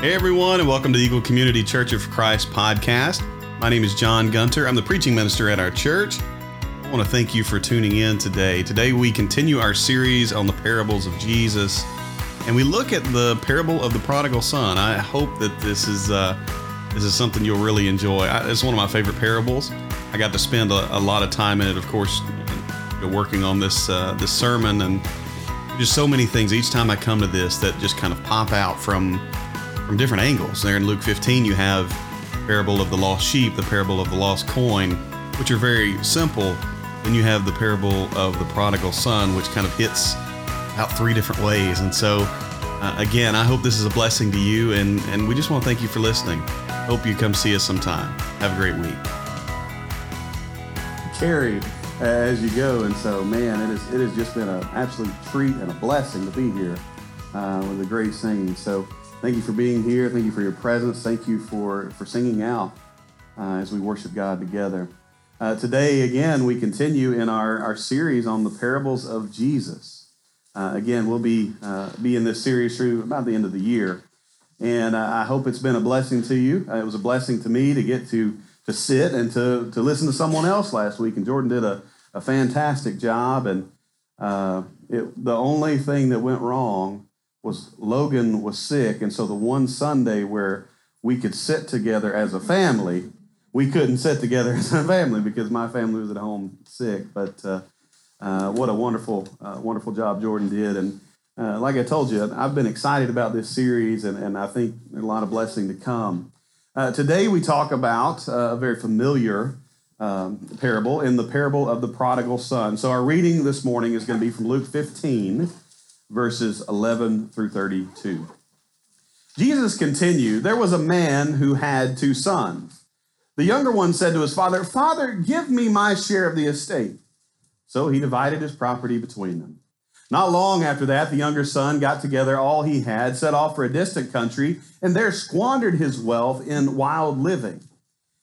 Hey everyone, and welcome to the Eagle Community Church of Christ podcast. My name is John Gunter. I'm the preaching minister at our church. I want to thank you for tuning in today. Today we continue our series on the parables of Jesus, and we look at the parable of the prodigal son. I hope that this is something you'll really enjoy. It's one of my favorite parables. I got to spend a lot of time in it, of course, working on this sermon, and just so many things each time I come to this that just kind of pop out from different angles. There in Luke 15, you have the parable of the lost sheep, the parable of the lost coin, which are very simple. Then you have the parable of the prodigal son, which kind of hits out three different ways. And so, again, I hope this is a blessing to you, and we just want to thank you for listening. Hope you come see us sometime. Have a great week. Carrie, as you go, and so, man, it has just been an absolute treat and a blessing to be here with the great singing. So thank you for being here. Thank you for your presence. Thank you for singing out as we worship God together. Today, again, we continue in our series on the parables of Jesus. Again, we'll be in this series through about the end of the year, and I hope it's been a blessing to you. It was a blessing to me to get to sit and to listen to someone else last week. And Jordan did a fantastic job. And the only thing that went wrong was Logan was sick. And so the one Sunday where we could sit together as a family, we couldn't sit together as a family because my family was at home sick. But what a wonderful job Jordan did. And like I told you, I've been excited about this series, and I think a lot of blessing to come. Today we talk about a very familiar parable, in the parable of the prodigal son. So our reading this morning is going to be from Luke 15, verses 11 through 32. Jesus continued, "There was a man who had two sons. The younger one said to his father, 'Father, give me my share of the estate.' So he divided his property between them. Not long after that, the younger son got together all he had, set off for a distant country, and there squandered his wealth in wild living.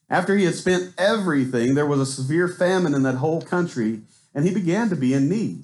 After he had spent everything, there was a severe famine in that whole country, and he began to be in need.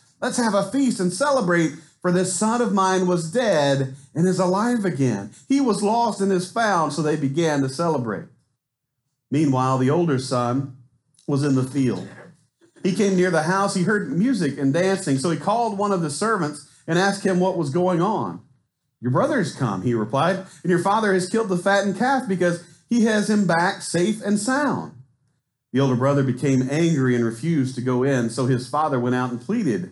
Let's have a feast and celebrate. For this son of mine was dead and is alive again. He was lost and is found." So they began to celebrate. Meanwhile, the older son was in the field. He came near the house. He heard music and dancing. So he called one of the servants and asked him what was going on. "Your brother has come," he replied, "and your father has killed the fattened calf because he has him back safe and sound." The older brother became angry and refused to go in. So his father went out and pleaded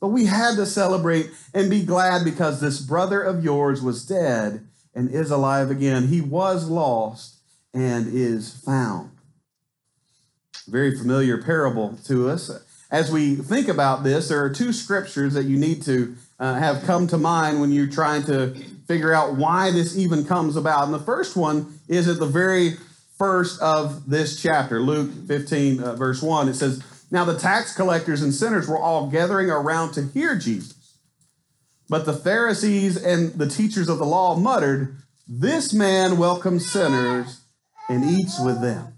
But we had to celebrate and be glad because this brother of yours was dead and is alive again. He was lost and is found." Very familiar parable to us. As we think about this, there are two scriptures that you need to have come to mind when you're trying to figure out why this even comes about. And the first one is at the very first of this chapter, Luke 15, verse 1. It says, "Now the tax collectors and sinners were all gathering around to hear Jesus. But the Pharisees and the teachers of the law muttered, This man welcomes sinners and eats with them.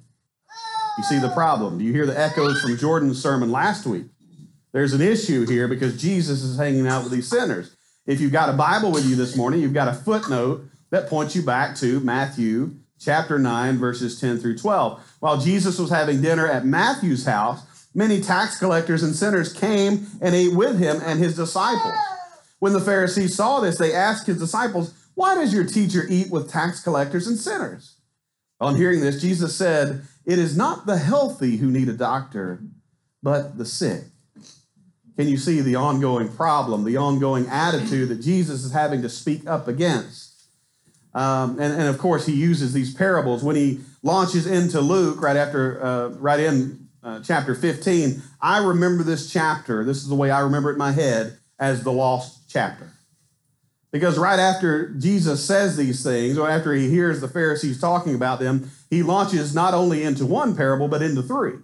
You see the problem. Do you hear the echoes from Jordan's sermon last week? There's an issue here because Jesus is hanging out with these sinners. If you've got a Bible with you this morning, you've got a footnote that points you back to Matthew chapter 9, verses 10 through 12. While Jesus was having dinner at Matthew's house, many tax collectors and sinners came and ate with him and his disciples. When the Pharisees saw this, they asked his disciples, "Why does your teacher eat with tax collectors and sinners?" On hearing this, Jesus said, "It is not the healthy who need a doctor, but the sick." Can you see the ongoing problem, the ongoing attitude that Jesus is having to speak up against? And of course, he uses these parables. When he launches into Luke right in chapter 15, I remember this chapter. This is the way I remember it in my head, as the lost chapter. Because right after Jesus says these things, or after he hears the Pharisees talking about them, he launches not only into one parable, but into three.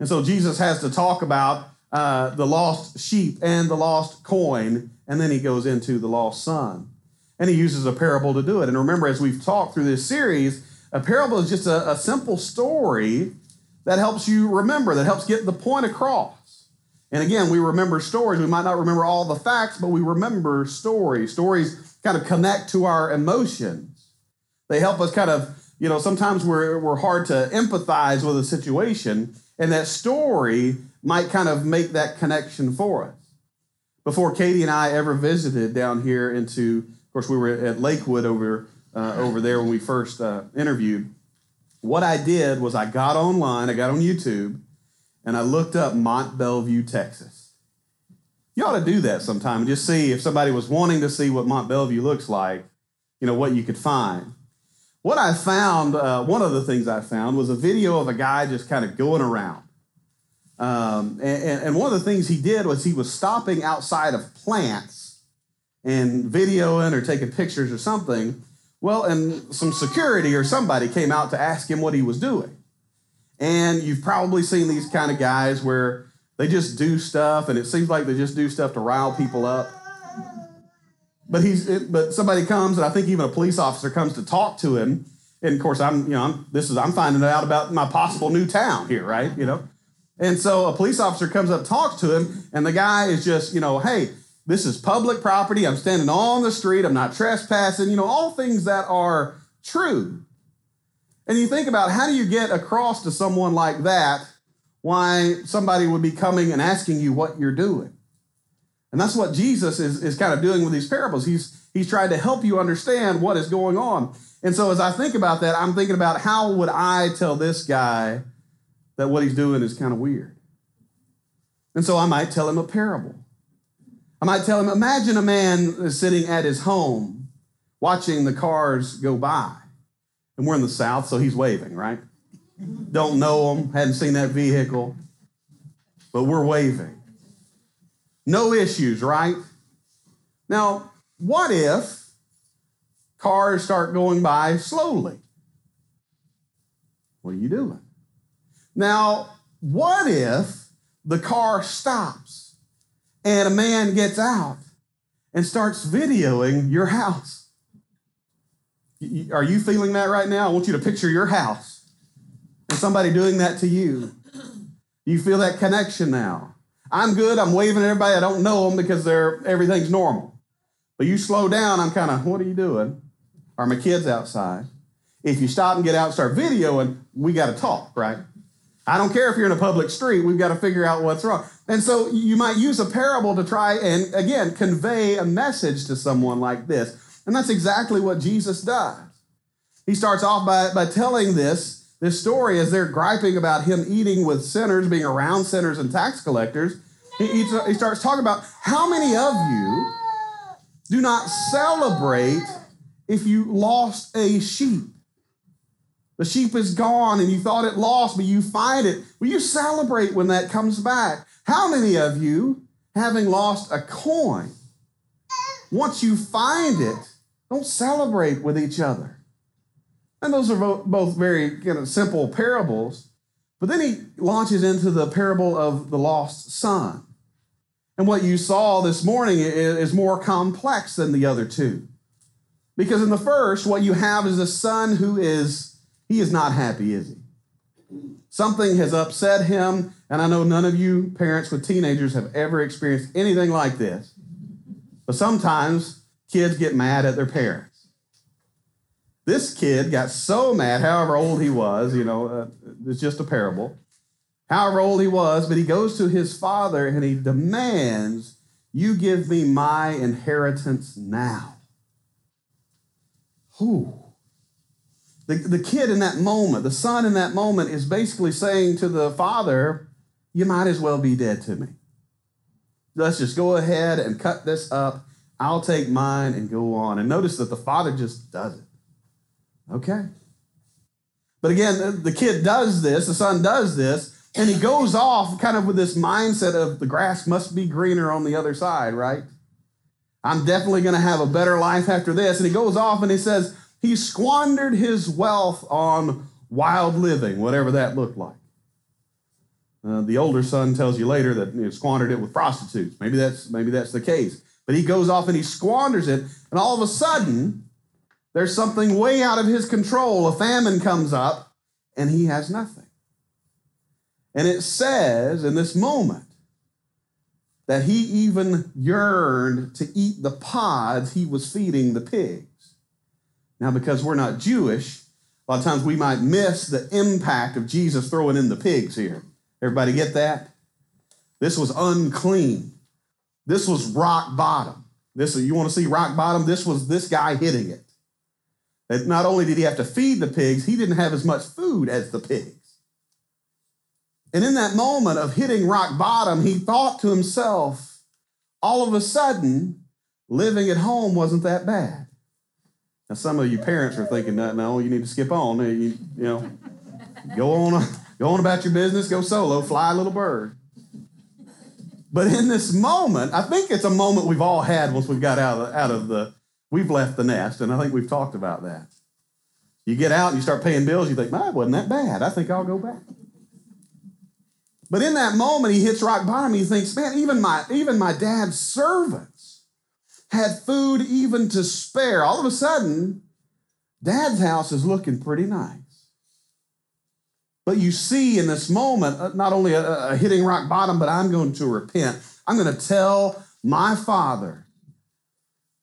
And so Jesus has to talk about the lost sheep and the lost coin, and then he goes into the lost son. And he uses a parable to do it. And remember, as we've talked through this series, a parable is just a simple story that helps you remember, that helps get the point across. And again, we remember stories. We might not remember all the facts, but we remember stories. Stories kind of connect to our emotions. They help us kind of, you know, sometimes we're hard to empathize with a situation, and that story might kind of make that connection for us. Before Katie and I ever visited down here into... Of course, we were at Lakewood over there when we first interviewed. What I did was I got online, I got on YouTube, and I looked up Mont Belvieu, Texas. You ought to do that sometime and just see if somebody was wanting to see what Mont Belvieu looks like, you know, what you could find. What I found, one of the things I found was a video of a guy just kind of going around. And one of the things he did was he was stopping outside of plants and videoing or taking pictures or something. Well, and some security or somebody came out to ask him what he was doing. And you've probably seen these kind of guys where they just do stuff, and it seems like they just do stuff to rile people up. But somebody comes, and I think even a police officer comes to talk to him. And of course, I'm finding out about my possible new town here, right? You know, and so a police officer comes up, talks to him, and the guy is just, you know, "Hey, this is public property. I'm standing on the street. I'm not trespassing." You know, all things that are true. And you think about, how do you get across to someone like that why somebody would be coming and asking you what you're doing? And that's what Jesus is kind of doing with these parables. He's trying to help you understand what is going on. And so as I think about that, I'm thinking about, how would I tell this guy that what he's doing is kind of weird? And so I might tell him a parable. I might tell him, imagine a man sitting at his home watching the cars go by. And we're in the South, so he's waving, right? Don't know him, hadn't seen that vehicle, but we're waving. No issues, right? Now, what if cars start going by slowly? What are you doing? Now, what if the car stops and a man gets out and starts videoing your house? Are you feeling that right now? I want you to picture your house and somebody doing that to you. You feel that connection now. I'm good. I'm waving at everybody. I don't know them because everything's normal. But you slow down. I'm kind of, what are you doing? Are my kids outside? If you stop and get out and start videoing, we got to talk, right? I don't care if you're in a public street. We've got to figure out what's wrong. And so you might use a parable to try and, again, convey a message to someone like this. And that's exactly what Jesus does. He starts off by telling this story as they're griping about him eating with sinners, being around sinners and tax collectors. He starts talking about, how many of you do not celebrate if you lost a sheep? The sheep is gone and you thought it lost, but you find it. Will you celebrate when that comes back? How many of you, having lost a coin, once you find it, don't celebrate with each other? And those are both very kind of simple parables. But then he launches into the parable of the lost son. And what you saw this morning is more complex than the other two. Because in the first, what you have is a son who is not happy, is he? Something has upset him, and I know none of you parents with teenagers have ever experienced anything like this. But sometimes kids get mad at their parents. This kid got so mad, however old he was, it's just a parable. However old he was, but he goes to his father and he demands, "You give me my inheritance now." Who? The kid in that moment, the son in that moment, is basically saying to the father, "You might as well be dead to me. Let's just go ahead and cut this up. I'll take mine and go on." And notice that the father just does it. Okay. But again, the kid does this, the son does this, and he goes off kind of with this mindset of the grass must be greener on the other side, right? I'm definitely going to have a better life after this. And he goes off and he says he squandered his wealth on wild living, whatever that looked like. The older son tells you later that he squandered it with prostitutes. Maybe that's the case. But he goes off and he squanders it. And all of a sudden, there's something way out of his control. A famine comes up and he has nothing. And it says in this moment, that he even yearned to eat the pods he was feeding the pigs. Now, because we're not Jewish, a lot of times we might miss the impact of Jesus throwing in the pigs here. Everybody get that? This was unclean. This was rock bottom. You want to see rock bottom? This was this guy hitting it. That not only did he have to feed the pigs, he didn't have as much food as the pigs. And in that moment of hitting rock bottom, he thought to himself, all of a sudden, living at home wasn't that bad. Now, some of you parents are thinking, no, you need to skip on. You know, go on about your business, go solo, fly little bird. But in this moment, I think it's a moment we've all had once we've got we've left the nest, and I think we've talked about that. You get out and you start paying bills, you think, it wasn't that bad. I think I'll go back. But in that moment, he hits rock bottom. He thinks, even my dad's servants had food even to spare. All of a sudden, dad's house is looking pretty nice. But you see in this moment, not only a hitting rock bottom, but I'm going to repent. I'm going to tell my father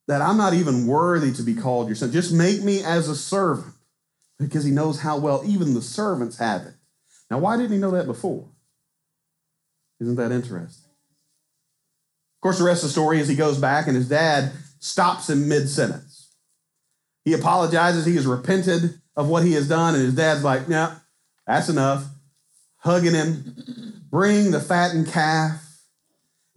that I'm not even worthy to be called your son. Just make me as a servant, because he knows how well even the servants have it. Now, why didn't he know that before? Isn't that interesting? Of course, the rest of the story is he goes back and his dad stops him mid-sentence. He apologizes. He has repented of what he has done. And his dad's like, no, that's enough. Hugging him. Bring the fattened calf.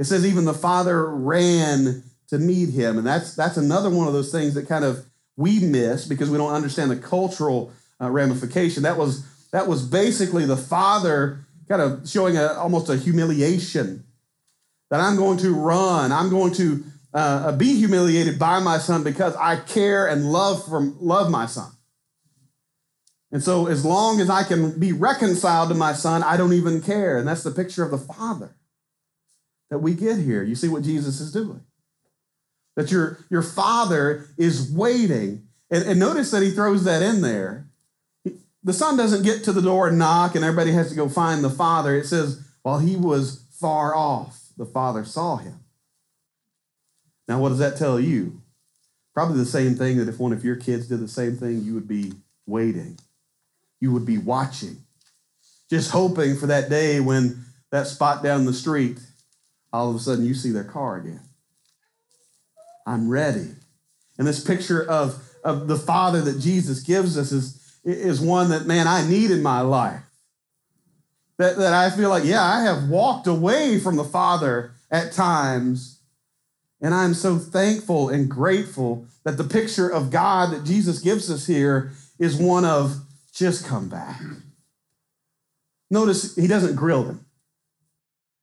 It says even the father ran to meet him. And that's another one of those things that kind of we miss because we don't understand the cultural ramification. That was basically the father kind of showing almost a humiliation that I'm going to run. I'm going to be humiliated by my son because I care and love my son. And so as long as I can be reconciled to my son, I don't even care. And that's the picture of the father that we get here. You see what Jesus is doing. That your father is waiting. And notice that he throws that in there. The son doesn't get to the door and knock, and everybody has to go find the father. It says, while he was far off, the father saw him. Now, what does that tell you? Probably the same thing that if one of your kids did the same thing, you would be waiting. You would be watching, just hoping for that day when that spot down the street, all of a sudden you see their car again. I'm ready. And this picture of the father that Jesus gives us is one that, I need in my life. That I feel like, I have walked away from the Father at times, and I'm so thankful and grateful that the picture of God that Jesus gives us here is one of just come back. Notice he doesn't grill them.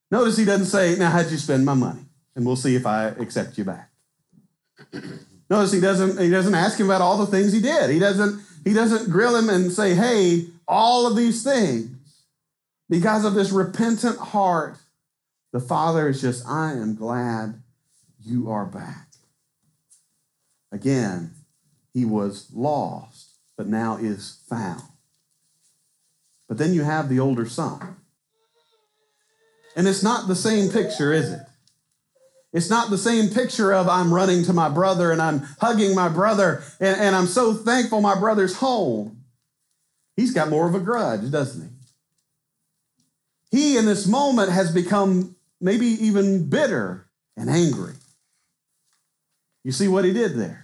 Notice he doesn't say, now how'd you spend my money? And we'll see if I accept you back. Notice he doesn't ask him about all the things he did. He doesn't grill him and say, hey, all of these things. Because of this repentant heart, the father is just, I am glad you are back. Again, He was lost, but now is found. But then you have the older son. And it's not the same picture, is it? It's not the same picture of I'm running to my brother and I'm hugging my brother and I'm so thankful my brother's home. He's got more of a grudge, doesn't he? He in this moment has become maybe even bitter and angry. You see what he did there?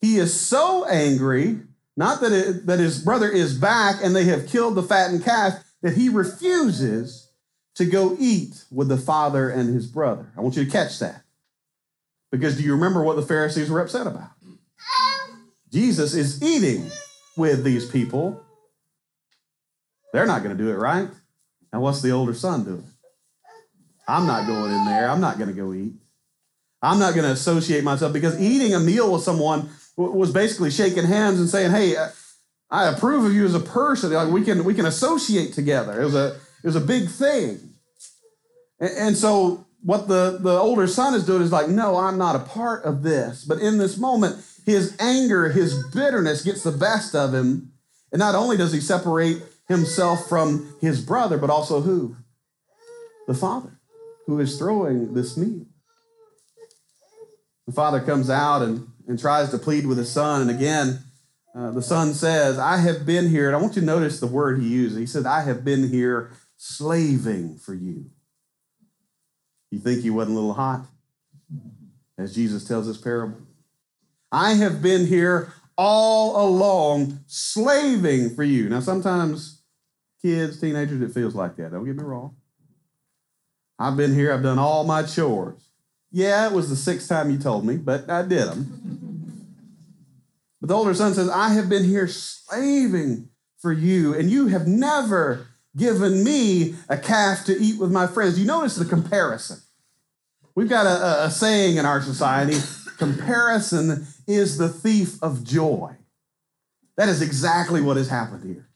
He is so angry, not that that his brother is back and they have killed the fattened calf, that he refuses to go eat with the father and his brother. I want you to catch that. Because do you remember what the Pharisees were upset about? Jesus is eating with these people. They're not going to do it, right? Now what's the older son doing? I'm not going in there. I'm not going to go eat. I'm not going to associate myself, because eating a meal with someone was basically shaking hands and saying, hey, I approve of you as a person. Like we can associate together. It was a big thing. And so what the older son is doing is like, no, I'm not a part of this. But in this moment, his anger, his bitterness gets the best of him. And not only does he separate himself from his brother, but also who? The father, who is throwing this meal. The father comes out and tries to plead with his son. And again, the son says, I have been here. And I want you to notice the word he used. He said, I have been here slaving for you. You think he wasn't a little hot? As Jesus tells this parable. I have been here all along slaving for you. Now, sometimes kids, teenagers, it feels like that. Don't get me wrong. I've been here. I've done all my chores. Yeah, it was the 6th time you told me, but I did them. But the older son says, I have been here slaving for you, and you have never given me a calf to eat with my friends. You notice the comparison. We've got a saying in our society, comparison is the thief of joy. That is exactly what has happened here.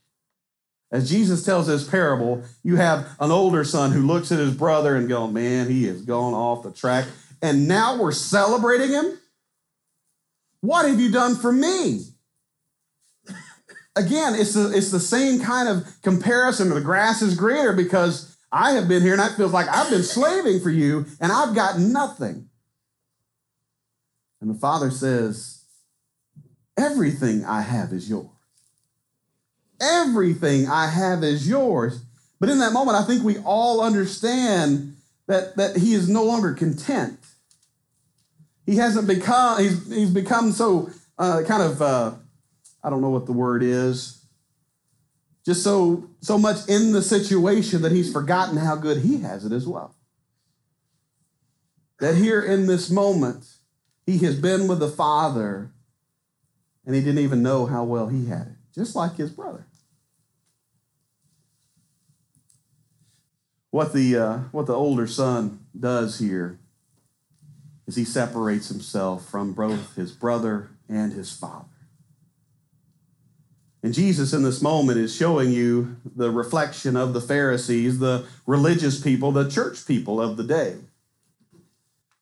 As Jesus tells this parable, you have an older son who looks at his brother and goes, man, he has gone off the track, and now we're celebrating him? What have you done for me? Again, it's the same kind of comparison. The grass is greener because I have been here and it feels like I've been slaving for you and I've got nothing. And the father says, everything I have is yours. Everything I have is yours. But in that moment, I think we all understand that he is no longer content. He hasn't become, he's become so kind of, I don't know what the word is, just so much in the situation that he's forgotten how good he has it as well. That here in this moment, he has been with the father and he didn't even know how well he had it. Just like his brother. What the older son does here is he separates himself from both his brother and his father. And Jesus in this moment is showing you the reflection of the Pharisees, the religious people, the church people of the day,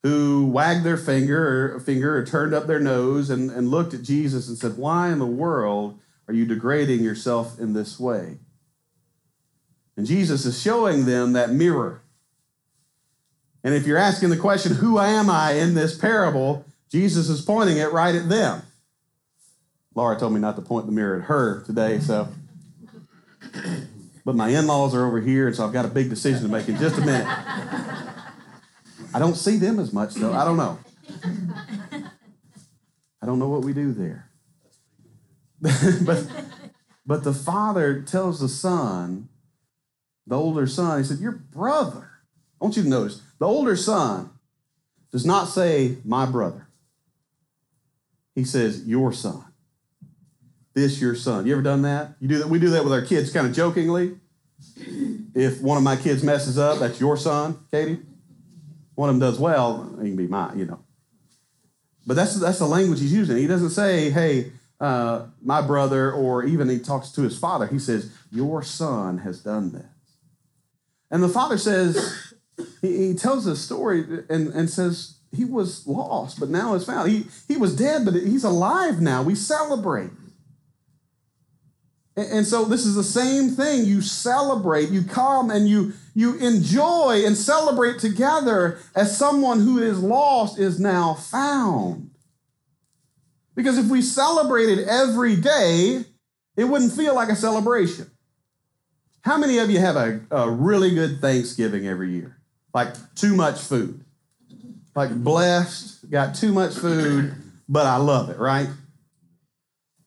who wagged their finger or turned up their nose and looked at Jesus and said, why in the world are you degrading yourself in this way? And Jesus is showing them that mirror. And if you're asking the question, who am I in this parable? Jesus is pointing it right at them. Laura told me not to point the mirror at her today, so. But my in-laws are over here, and so I've got a big decision to make in just a minute. I don't see them as much, though. I don't know. I don't know what we do there. but the father tells the son, the older son, he said, your brother. I want you to notice, the older son does not say, my brother. He says, your son. This your son. You ever done that? You do that? We do that with our kids kind of jokingly. If one of my kids messes up, that's your son, Katie. One of them does well, he can be mine, you know. But that's the language he's using. He doesn't say, hey, my brother, or even he talks to his father. He says, your son has done this. And the father says, he tells this story and says, He was lost, but now is found. He was dead, but he's alive now. We celebrate. And so this is the same thing. You celebrate, you come, and you enjoy and celebrate together as someone who is lost is now found. Because if we celebrated every day, it wouldn't feel like a celebration. How many of you have a really good Thanksgiving every year? Like too much food. Like blessed, got too much food, but I love it, right?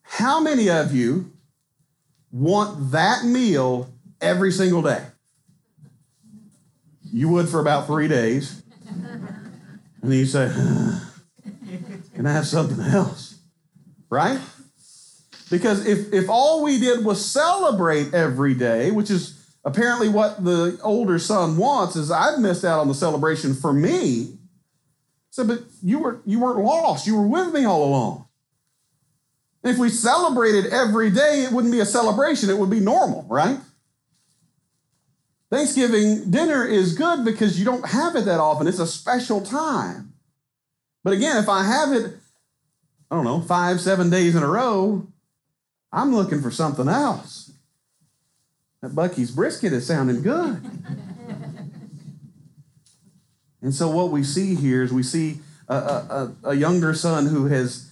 How many of you want that meal every single day? You would for about 3 days. And then you say, can I have something else? Right? Because if all we did was celebrate every day, which is apparently what the older son wants, is I've missed out on the celebration for me. So, but you weren't lost. You were with me all along. And if we celebrated every day, it wouldn't be a celebration. It would be normal, right? Thanksgiving dinner is good because you don't have it that often. It's a special time. But again, if I have it, I don't know, 5-7 days in a row, I'm looking for something else. That Bucky's brisket is sounding good. And so what we see here is we see a younger son who has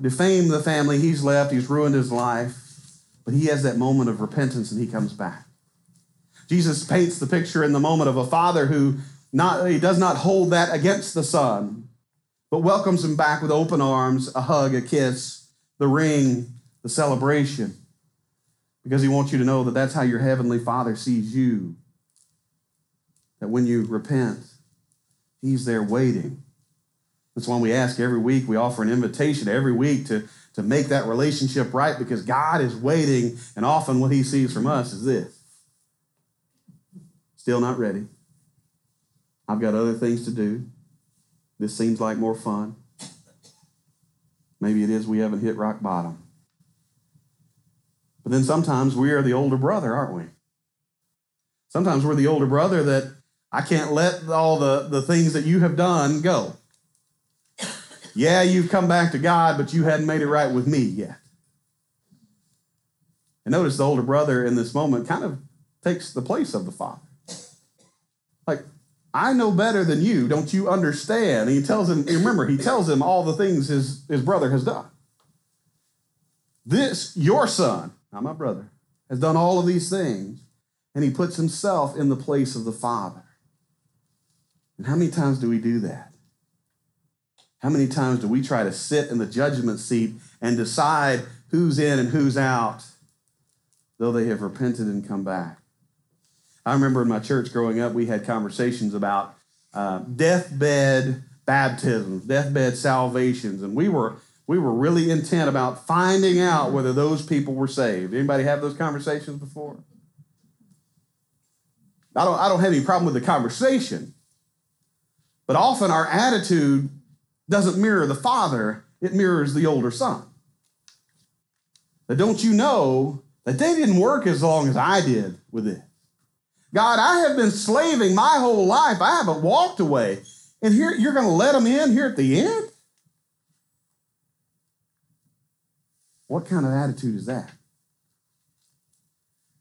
defamed the family. He's left. He's ruined his life. But he has that moment of repentance, and he comes back. Jesus paints the picture in the moment of a father who he does not hold that against the son, but welcomes him back with open arms, a hug, a kiss, the ring, the celebration, because he wants you to know that that's how your heavenly Father sees you, that when you repent, he's there waiting. That's why we ask every week, we offer an invitation every week to make that relationship right, because God is waiting, and often what he sees from us is this: still not ready. I've got other things to do. This seems like more fun. Maybe it is we haven't hit rock bottom. But then sometimes we are the older brother, aren't we? Sometimes we're the older brother that I can't let all the things that you have done go. Yeah, you've come back to God, but you hadn't made it right with me yet. And notice the older brother in this moment kind of takes the place of the father. Like, I know better than you. Don't you understand? And he tells him, remember, he tells him all the things his brother has done. This, your son, not my brother, has done all of these things, and he puts himself in the place of the father. And how many times do we do that? How many times do we try to sit in the judgment seat and decide who's in and who's out, though they have repented and come back? I remember in my church growing up, we had conversations about deathbed baptisms, deathbed salvations, and we were really intent about finding out whether those people were saved. Anybody have those conversations before? I don't have any problem with the conversation, but often our attitude doesn't mirror the father, it mirrors the older son. But don't you know that they didn't work as long as I did with it? God, I have been slaving my whole life. I haven't walked away. And here you're going to let them in here at the end? What kind of attitude is that?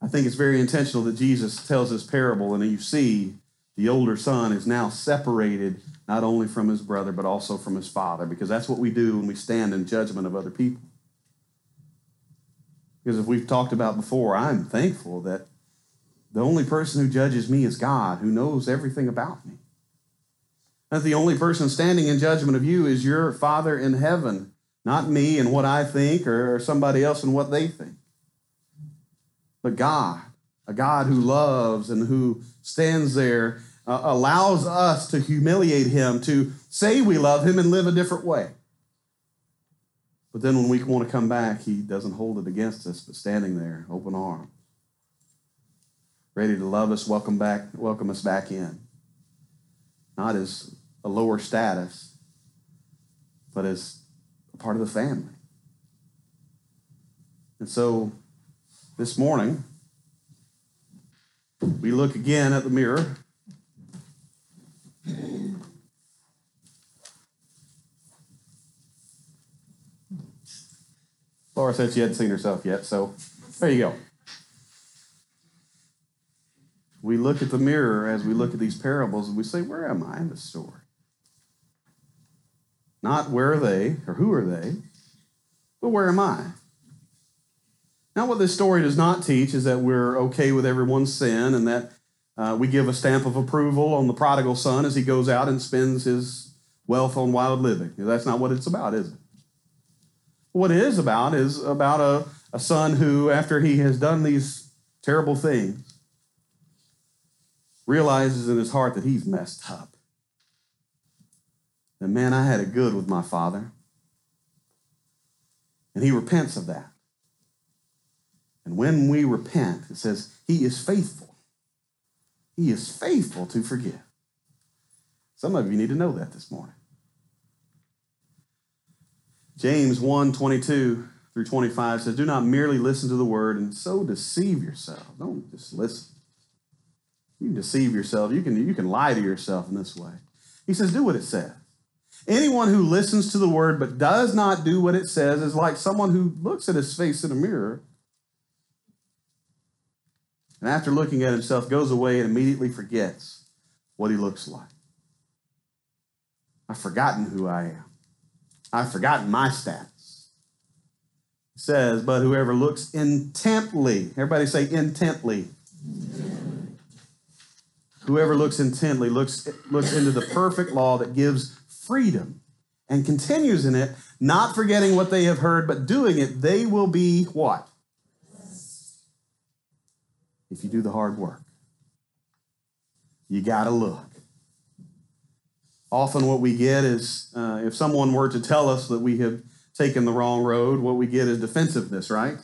I think it's very intentional that Jesus tells this parable, and you see the older son is now separated not only from his brother, but also from his father, because that's what we do when we stand in judgment of other people. Because as we've talked about before, I'm thankful that the only person who judges me is God, who knows everything about me. That the only person standing in judgment of you is your Father in heaven, not me and what I think or somebody else and what they think. But God, a God who loves and who stands there, allows us to humiliate him, to say we love him and live a different way. But then when we want to come back, he doesn't hold it against us, but standing there, open arms, ready to love us, welcome us back in. Not as a lower status, but as part of the family. And so this morning, we look again at the mirror. Laura said she hadn't seen herself yet, so there you go. We look at the mirror as we look at these parables, and we say, where am I in the story? Not where are they or who are they, but where am I? Now, what this story does not teach is that we're okay with everyone's sin and that we give a stamp of approval on the prodigal son as he goes out and spends his wealth on wild living. That's not what it's about, is it? What it is about a son who, after he has done these terrible things, realizes in his heart that he's messed up. That, man, I had it good with my father. And he repents of that. And when we repent, it says, he is faithful. He is faithful to forgive. Some of you need to know that this morning. James 1:22 through 25 says, do not merely listen to the word and so deceive yourself. Don't just listen. You can deceive yourself. You can lie to yourself in this way. He says, do what it says. Anyone who listens to the word but does not do what it says is like someone who looks at his face in a mirror and after looking at himself goes away and immediately forgets what he looks like. I've forgotten who I am. I've forgotten my status. It says, but whoever looks intently, everybody say intently. Intently. Whoever looks intently looks into the perfect law that gives freedom and continues in it, not forgetting what they have heard, but doing it, they will be what? If you do the hard work, you got to look. Often what we get is, if someone were to tell us that we have taken the wrong road, what we get is defensiveness, right?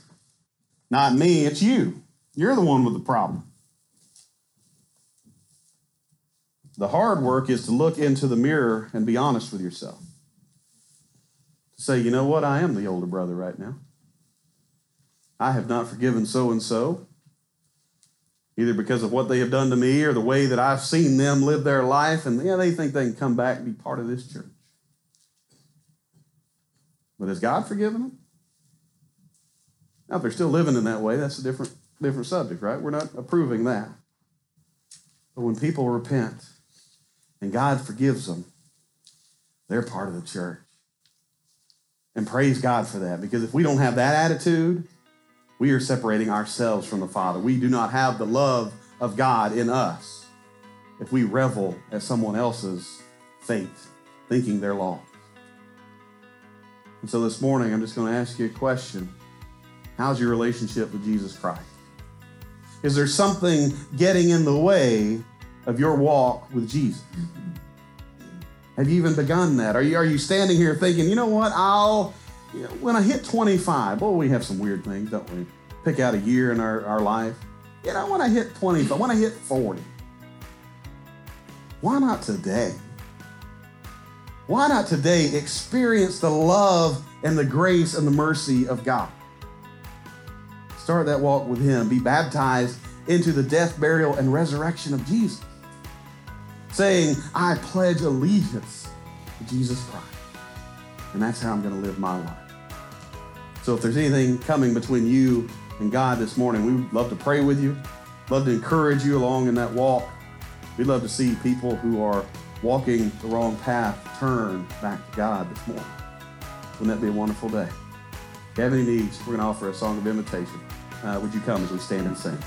Not me, it's you. You're the one with the problem. The hard work is to look into the mirror and be honest with yourself. To say, you know what, I am the older brother right now. I have not forgiven so-and-so, either because of what they have done to me or the way that I've seen them live their life, and yeah, they think they can come back and be part of this church. But has God forgiven them? Now, if they're still living in that way, that's a different subject, right? We're not approving that. But when people repent and God forgives them, they're part of the church. And praise God for that, because if we don't have that attitude, we are separating ourselves from the Father. We do not have the love of God in us if we revel at someone else's fate, thinking they're lost. And so this morning, I'm just going to ask you a question. How's your relationship with Jesus Christ? Is there something getting in the way of your walk with Jesus? Have you even begun that? Are you standing here thinking, you know what, when I hit 25, well, we have some weird things, don't we? Pick out a year in our life. You know, when I hit 25, when I hit 40, why not today? Why not today experience the love and the grace and the mercy of God? Start that walk with Him. Be baptized into the death, burial, and resurrection of Jesus, saying, I pledge allegiance to Jesus Christ. And that's how I'm going to live my life. So if there's anything coming between you and God this morning, we would love to pray with you, love to encourage you along in that walk. We'd love to see people who are walking the wrong path turn back to God this morning. Wouldn't that be a wonderful day? If you have any needs, we're going to offer a song of invitation. Would you come as we stand and sing?